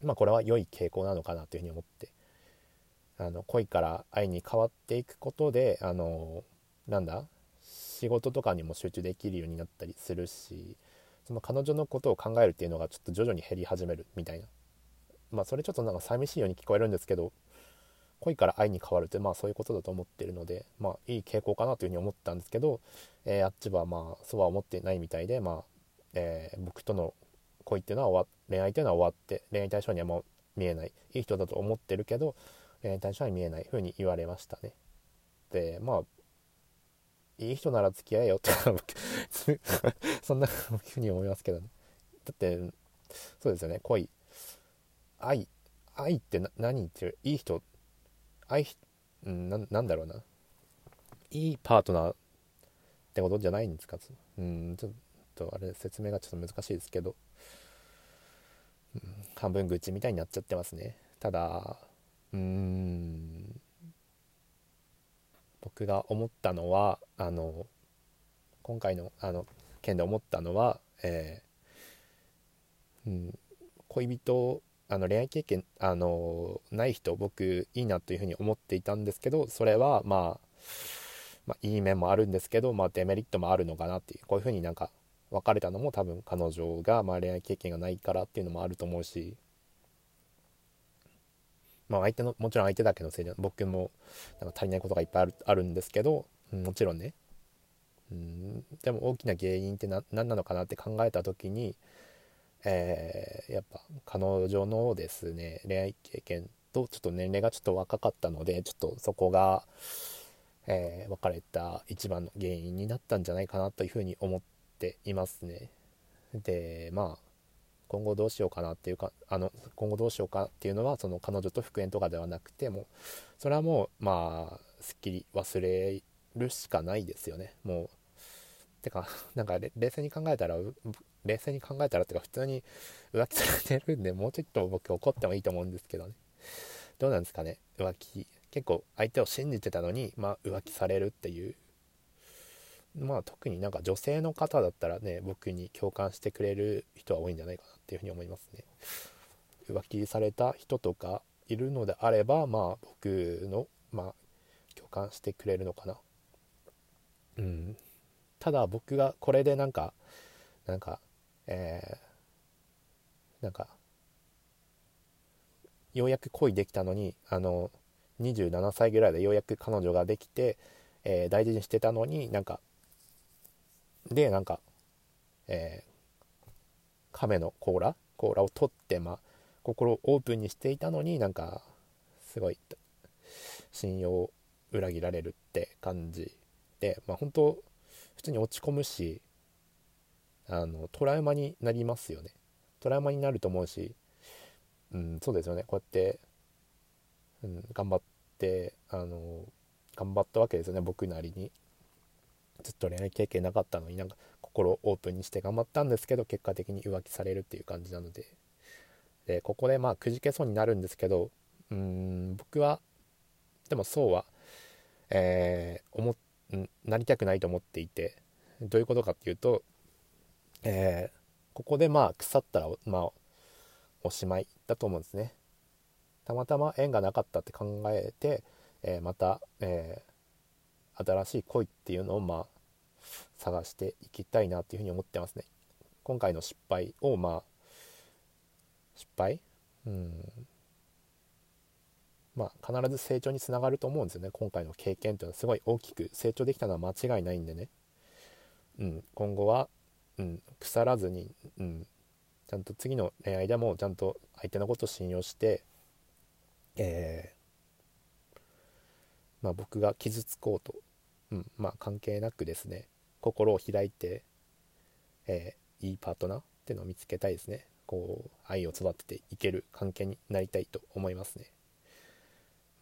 まあこれは良い傾向なのかなというふうに思ってあの恋から愛に変わっていくことであのなんだ仕事とかにも集中できるようになったりするしその彼女のことを考えるっていうのがちょっと徐々に減り始めるみたいなまあそれちょっとなんか寂しいように聞こえるんですけど恋から愛に変わるってまあそういうことだと思ってるのでまあいい傾向かなというふうに思ったんですけど、えー、あっちはまあそうは思ってないみたいでまあ、えー、僕との恋っていうのは終わ恋愛っていうのは終わって恋愛対象にはもう見えないいい人だと思ってるけど恋愛対象に見えない風に言われましたね。でまあいい人なら付き合えよってそんな風に思いますけどね。だってそうですよね恋愛愛ってな何っていういい人愛うんななんだろうないいパートナーってことじゃないんですか。うんちょっとあれ説明がちょっと難しいですけど、うん、半分愚痴みたいになっちゃってますね。ただうーん僕が思ったのはあの今回のあの件で思ったのは、えーうん、恋人あの恋愛経験あのない人僕いいなというふうに思っていたんですけどそれは、まあ、まあいい面もあるんですけど、まあ、デメリットもあるのかなっていうこういうふうになんか別れたのも多分彼女が、まあ、恋愛経験がないからっていうのもあると思うしまあ、相手のもちろん相手だけのせいで僕もなんか足りないことがいっぱいある、あるんですけど、うん、もちろんね、うん、でも大きな原因ってな、何なのかなって考えた時に、えー、やっぱ彼女のですね恋愛経験とちょっと年齢がちょっと若かったのでちょっとそこが、えー、別れた一番の原因になったんじゃないかなというふうに思っていますね。でまあ今後どうしようかなっていうかあの今後どうしようかっていうのはその彼女と復縁とかではなくてもうそれはもうまあすっきり忘れるしかないですよね。もうてかなんか冷静に考えたら冷静に考えたらってか普通に浮気されてるんでもうちょっと僕怒ってもいいと思うんですけどね。どうなんですかね浮気結構相手を信じてたのにまあ浮気されるっていうまあ特になんか女性の方だったらね僕に共感してくれる人は多いんじゃないかなっていうふうに思いますね。浮気された人とかいるのであればまあ僕のまあ共感してくれるのかな。うんただ僕がこれでなんかなんかえー、なんかようやく恋できたのにあのにじゅうななさいぐらいでようやく彼女ができて、えー、大事にしてたのになんかでなんか、えー、亀の甲羅甲羅を取って、まあ、心をオープンにしていたのになんかすごい信用を裏切られるって感じで、まあ、本当普通に落ち込むしあのトラウマになりますよね。トラウマになると思うし、うん、そうですよねこうやって、うん、頑張ってあの頑張ったわけですよね。僕なりにずっと恋愛経験なかったのになんか心をオープンにして頑張ったんですけど結果的に浮気されるっていう感じなので、でここでまあくじけそうになるんですけどうーん僕はでもそうは、えー、思なりたくないと思っていてどういうことかっていうと、えー、ここでまあ腐ったらまあおしまいだと思うんですね。たまたま縁がなかったって考えて、えー、また、えー、新しい恋っていうのを、まあ、探していきたいなっていうふうに思ってますね。今回の失敗を、まあ、失敗、うん、まあ、必ず成長につながると思うんですよね。今回の経験というのはすごい大きく成長できたのは間違いないんでね、うん、今後は、うん、腐らずに、うん、ちゃんと次の恋愛でもちゃんと相手のことを信用して、えーまあ、僕が傷つこうと、うん、まあ関係なくですね、心を開いて、えー、いいパートナーっていうのを見つけたいですね。こう愛を育てていける関係になりたいと思いますね。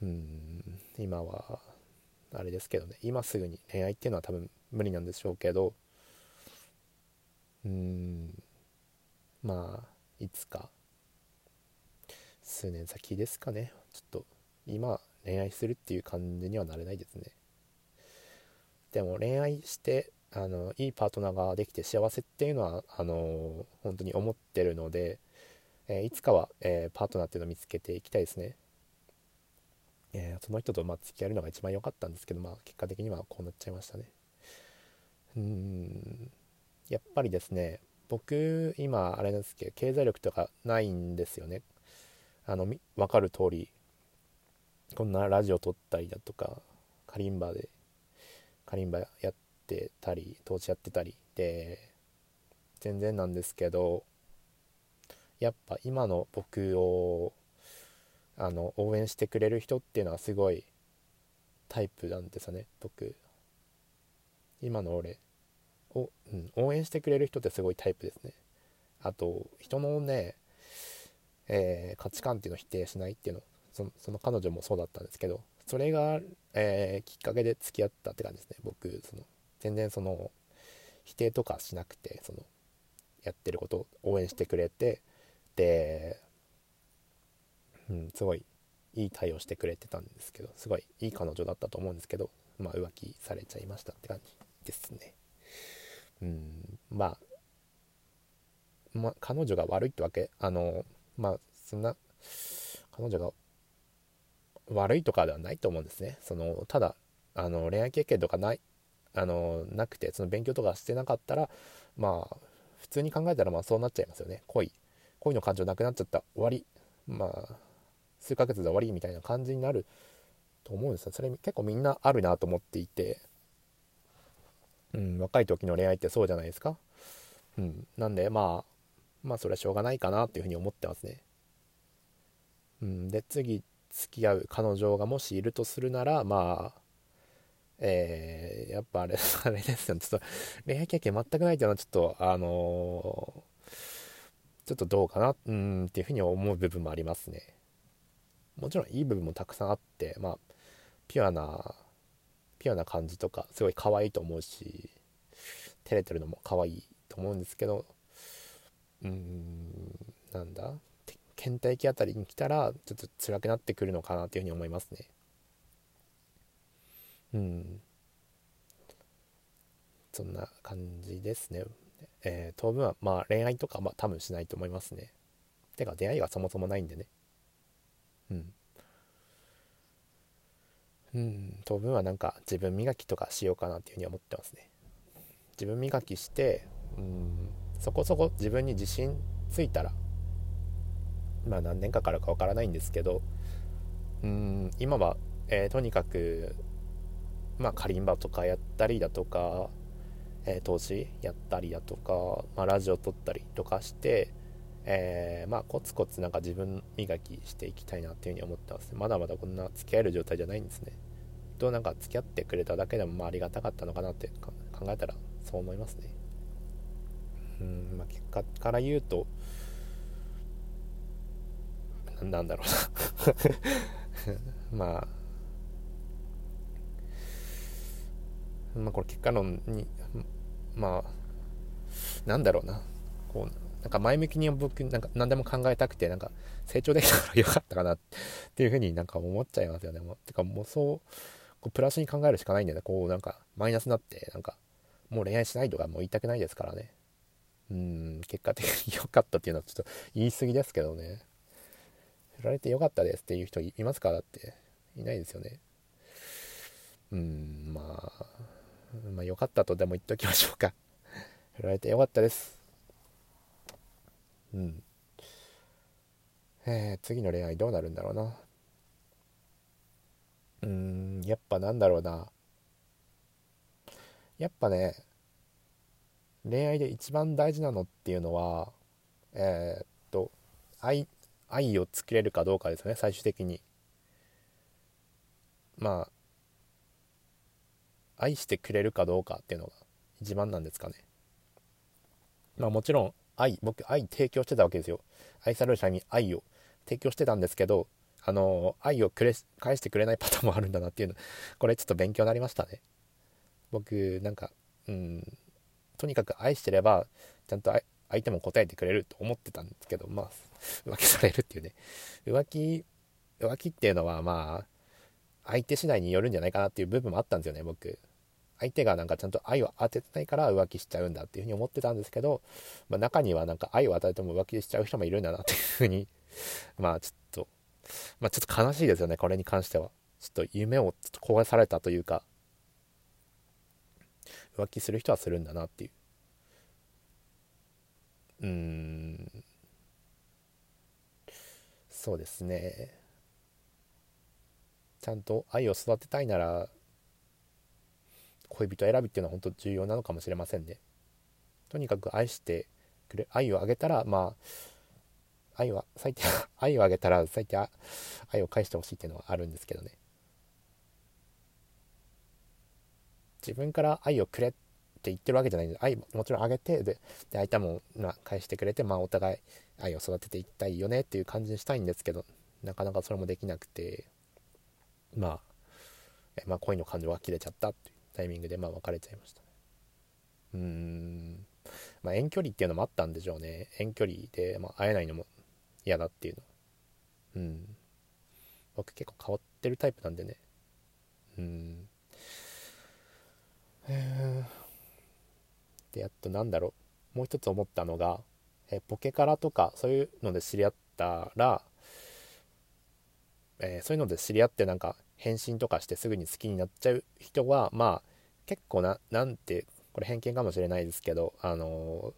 うーん、今はあれですけどね、今すぐに恋愛っていうのは多分無理なんでしょうけど、うーん、まあいつか数年先ですかね。ちょっと今恋愛するっていう感じにはなれないですね。でも恋愛してあのいいパートナーができて幸せっていうのはあの本当に思ってるので、えー、いつかは、えー、パートナーっていうのを見つけていきたいですね。えー、その人と、まあ、付き合えるのが一番良かったんですけど、まあ、結果的にはこうなっちゃいましたね。うーん、やっぱりですね、僕今あれなんですけど経済力とかないんですよね。あの分かる通り、こんなラジオ撮ったりだとかカリンバでカリンバやってたり当時やってたりで全然なんですけど、やっぱ今の僕をあの応援してくれる人っていうのはすごいタイプなんですよね。僕今の俺を、うん、応援してくれる人ってすごいタイプですね。あと人のね、えー、価値観っていうのを否定しないっていうの、その、その彼女もそうだったんですけど、それが、えー、きっかけで付き合ったって感じですね。僕その全然その否定とかしなくて、そのやってることを応援してくれて、で、うん、すごいいい対応してくれてたんですけど、すごいいい彼女だったと思うんですけど、まあ、浮気されちゃいましたって感じですね。うん、まあ、まあ、彼女が悪いってわけ、あのまあそんな彼女が悪いとかではないと思うんですね。そのただあの恋愛経験とかないあのなくて、その勉強とかしてなかったら、まあ普通に考えたらまあそうなっちゃいますよね。恋恋の感情なくなっちゃった、終わり、まあ数ヶ月で終わりみたいな感じになると思うんですよ。それ結構みんなあるなと思っていて、うん、若い時の恋愛ってそうじゃないですか。うん、なんでまあまあそれはしょうがないかなっていうふうに思ってますね。うん、で次付き合う彼女がもしいるとするなら、まあ、えー、やっぱあれ、あれですよね。ちょっと恋愛経験全くないというのはちょっとあのー、ちょっとどうかな、うんっていうふうに思う部分もありますね。もちろんいい部分もたくさんあって、まあピュアなピュアな感じとかすごい可愛いと思うし、照れてるのも可愛いと思うんですけど。うーん、なんだ倦怠期あたりに来たらちょっと辛くなってくるのかなというふうに思いますね。うん、そんな感じですね。えー、当分はまあ恋愛とかまあ多分しないと思いますね。てか出会いがそもそもないんでね。うん、うん、当分はなんか自分磨きとかしようかなというふうに思ってますね。自分磨きして、うん、そこそこ自分に自信ついたら、まあ何年かからかわからないんですけど、うーん、今は、えー、とにかくまあカリンバとかやったりだとか、えー、投資やったりだとか、まあ、ラジオ撮ったりとかして、えー、まあコツコツなんか自分磨きしていきたいなっていうふうに思ってます。まだまだこんな付き合える状態じゃないんですね。となんか付き合ってくれただけでもまあありがたかったのかなって考えたらそう思いますね。うーん、まあ、結果から言うとなんだろうなまあまあこれ結果論にまあなんだろうな、こうなんか前向きに僕なんか何でも考えたくてなんか成長できたからよかったかなっていうふうになんか思っちゃいますよね。もうてかもうそうこうプラスに考えるしかないんだよね。こうなんかマイナスになってなんかもう恋愛しないとかもう言いたくないですからね。うーん、結果的に良かったっていうのはちょっと言い過ぎですけどね。振られて良かったですっていう人いますか？だっていないですよね。うん、まあ、まあ良かったとでも言っておきましょうか。振られて良かったです。うん。えー、次の恋愛どうなるんだろうな。うーん、やっぱなんだろうな。やっぱね、恋愛で一番大事なのっていうのは、えー、っと愛愛を作れるかどうかですね、最終的に。まあ愛してくれるかどうかっていうのが一番なんですかね。まあもちろん愛僕愛提供してたわけですよ。愛される者に愛を提供してたんですけど、あの愛をくれ返してくれないパターンもあるんだなっていうの、これちょっと勉強になりましたね。僕なんかうんとにかく愛してればちゃんと相手も答えてくれると思ってたんですけど、まあ浮気されるっていうね。浮気浮気っていうのはまあ相手次第によるんじゃないかなっていう部分もあったんですよね。僕相手がなんかちゃんと愛を当ててないから浮気しちゃうんだっていうふうに思ってたんですけど、まあ、中にはなんか愛を与えても浮気しちゃう人もいるんだなっていうふうにまあちょっとまあちょっと悲しいですよね。これに関してはちょっと夢をちょっと壊されたというか、浮気する人はするんだなっていう、うーん、そうですね。ちゃんと愛を育てたいなら恋人選びっていうのは本当重要なのかもしれませんね。とにかく愛してくれ、愛をあげたら、まあ愛は最低愛をあげたら最低愛を返してほしいっていうのはあるんですけどね。自分から愛をくれって言ってるわけじゃないんで、愛もちろんあげて で, で相手も返してくれて、まあお互い愛を育てていきたいよねっていう感じにしたいんですけど、なかなかそれもできなくて、まあ、まあ恋の感情が切れちゃったっていうタイミングでまあ別れちゃいました。うーん、まあ遠距離っていうのもあったんでしょうね。遠距離でまあ会えないのも嫌だっていうの。うん、僕結構変わってるタイプなんでね。うーん、であとなんだろう、もう一つ思ったのが、えポケカラとかそういうので知り合ったら、えー、そういうので知り合ってなんか返信とかしてすぐに好きになっちゃう人はまあ結構ななんてこれ偏見かもしれないですけど、あの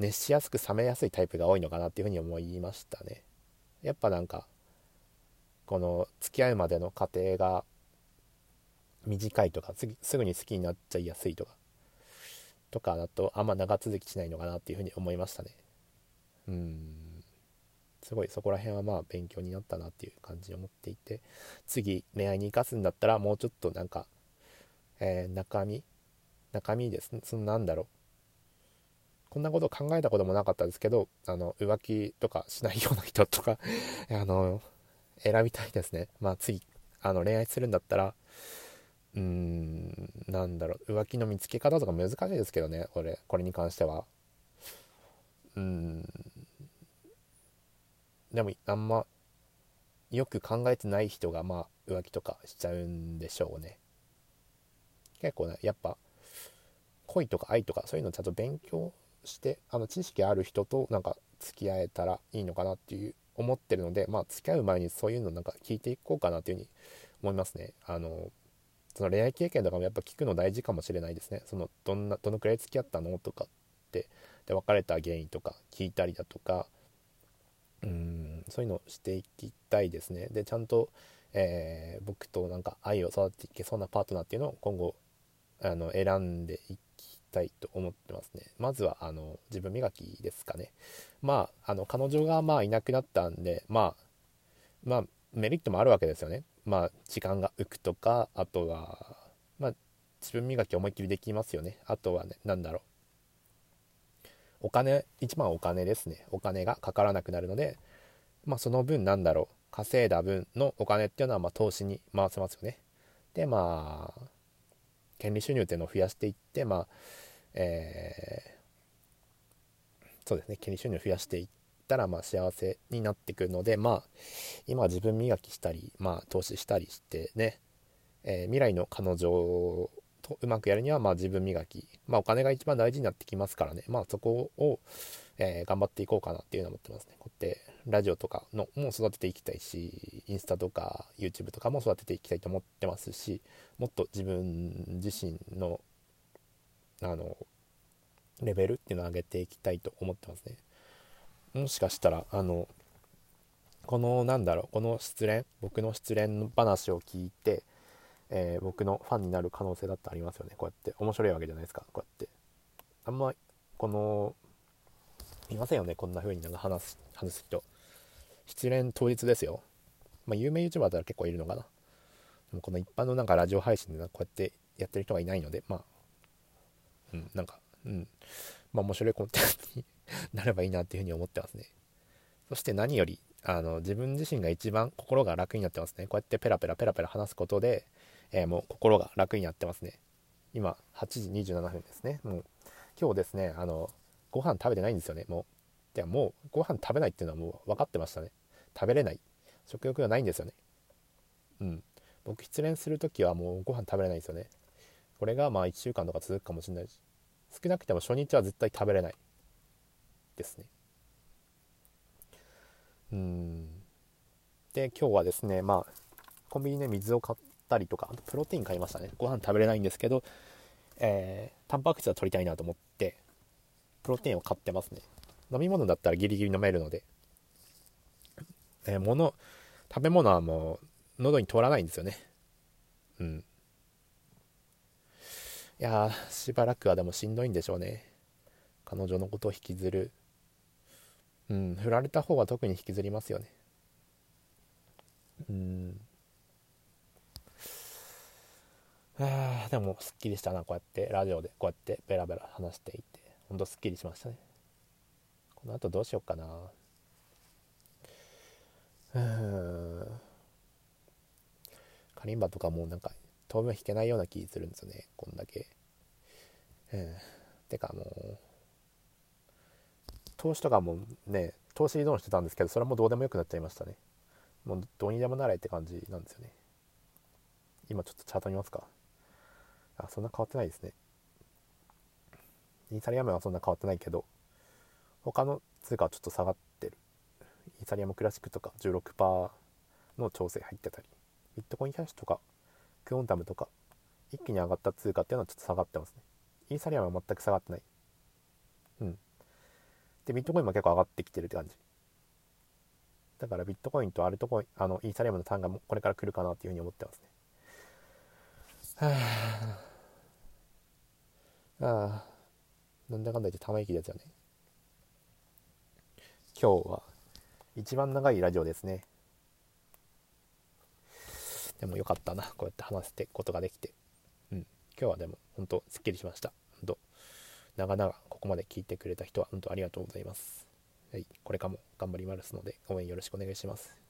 ー、熱しやすく冷めやすいタイプが多いのかなっていうふうに思いましたね。やっぱなんかこの付き合うまでの過程が短いとか す, すぐに好きになっちゃいやすいとかとかだとあんま長続きしないのかなっていうふうに思いましたね。うーん、すごいそこら辺はまあ勉強になったなっていう感じを持っていて、次恋愛に生かすんだったらもうちょっとなんか、えー、中身中身ですね。そのなんだろう、こんなこと考えたこともなかったですけど、あの浮気とかしないような人とかあの選びたいですね。まあ次あの恋愛するんだったら、うーん、なんだろう、浮気の見つけ方とか難しいですけどね、これこれに関しては。うーん、でもあんまよく考えてない人がまあ浮気とかしちゃうんでしょうね。結構ね、やっぱ恋とか愛とかそういうのちゃんと勉強してあの知識ある人となんか付き合えたらいいのかなっていう思ってるので、まあ付き合う前にそういうのなんか聞いていこうかなっていうふうに思いますね。あのその恋愛経験とかもやっぱ聞くの大事かもしれないですね。そのどんなどのくらい付き合ったのとかってで別れた原因とか聞いたりだとか、うーん、そういうのをしていきたいですね。でちゃんと、えー、僕となんか愛を育てていけそうなパートナーっていうのを今後あの選んでいきたいと思ってますね。まずはあの自分磨きですかね。まああの彼女がまあいなくなったんで、まあまあメリットもあるわけですよね。まあ、時間が浮くとか、あとは、まあ、自分磨き思いっきりできますよね。あとはね、なんだろう、お金、一番お金ですね。お金がかからなくなるので、まあ、その分、なんだろう、稼いだ分のお金っていうのは、まあ、投資に回せますよね。で、まあ、権利収入っていうのを増やしていって、まあ、えー、そうですね、権利収入を増やしていって、たらまあ幸せになってくるので、まあ今自分磨きしたり、まあ投資したりしてね、えー、未来の彼女とうまくやるにはまあ自分磨き、まあお金が一番大事になってきますからね。まあそこを、えー、頑張っていこうかなっていうのを思ってますね。こうやってラジオとかのも育てていきたいし、インスタとか YouTube とかも育てていきたいと思ってますし、もっと自分自身のあのレベルっていうのを上げていきたいと思ってますね。もしかしたらあのこのなんだろうこの失恋僕の失恋の話を聞いて、えー、僕のファンになる可能性だってありますよね。こうやって面白いわけじゃないですか。こうやってあんまこのいませんよね、こんな風になんか話す話す人。失恋当日ですよ。まあ有名 YouTuber だったら結構いるのかな。でもこの一般のなんかラジオ配信でこうやってやってる人がいないので、まあうんなんかうんまあ面白いコンテンツになればいいなっていう風に思ってますね。そして何よりあの自分自身が一番心が楽になってますね。こうやってペラペラペラペラ話すことで、えー、もう心が楽になってますね。今はちじにじゅうななふんですね。もう今日ですねあのご飯食べてないんですよね。もうではもうご飯食べないっていうのはもう分かってましたね。食べれない、食欲がないんですよね。うん僕失恋するときはもうご飯食べれないんですよね。これがまあいっしゅうかんとか続くかもしれないし、少なくても初日は絶対食べれないですね。うんで今日はですねまあコンビニで水を買ったりとか、あとプロテイン買いましたね。ご飯食べれないんですけど、えー、タンパク質は取りたいなと思ってプロテインを買ってますね。飲み物だったらギリギリ飲めるので、えー、物食べ物はもう喉に通らないんですよね。うんいやーしばらくはでもしんどいんでしょうね。彼女のことを引きずる、うん振られた方は特に引きずりますよね。うんあーでもすっきりしたな。こうやってラジオでこうやってベラベラ話していてほんとすっきりしましたね。この後どうしようかな。うーんカリンバとかもうなんか当分弾けないような気するんですよね。こんだけうんてかもう投資とかもね投資依存してたんですけど、それもどうでもよくなっちゃいましたね。もうどうにでもなれって感じなんですよね。今ちょっとチャート見ますか。あそんな変わってないですね。イーサリアムはそんな変わってないけど、他の通貨はちょっと下がってる。イーサリアムクラシックとか じゅうろくパーセント の調整入ってたり、ビットコインキャッシュとかクオンタムとか一気に上がった通貨っていうのはちょっと下がってますね。イーサリアムは全く下がってない。うん。でビットコインも結構上がってきてるって感じ。だからビットコインとアルトコイン、あのイーサリアムの単価もこれから来るかなっていうふうに思ってますね。はぁ、あ、ああ。なんだかんだ言ってたま息ですよね。今日は一番長いラジオですね。でもよかったな、こうやって話してことができて。うん、今日はでも本当すっきりしました。本当長々ここまで聞いてくれた人は本当ありがとうございます。はい、これからも頑張りますので応援よろしくお願いします。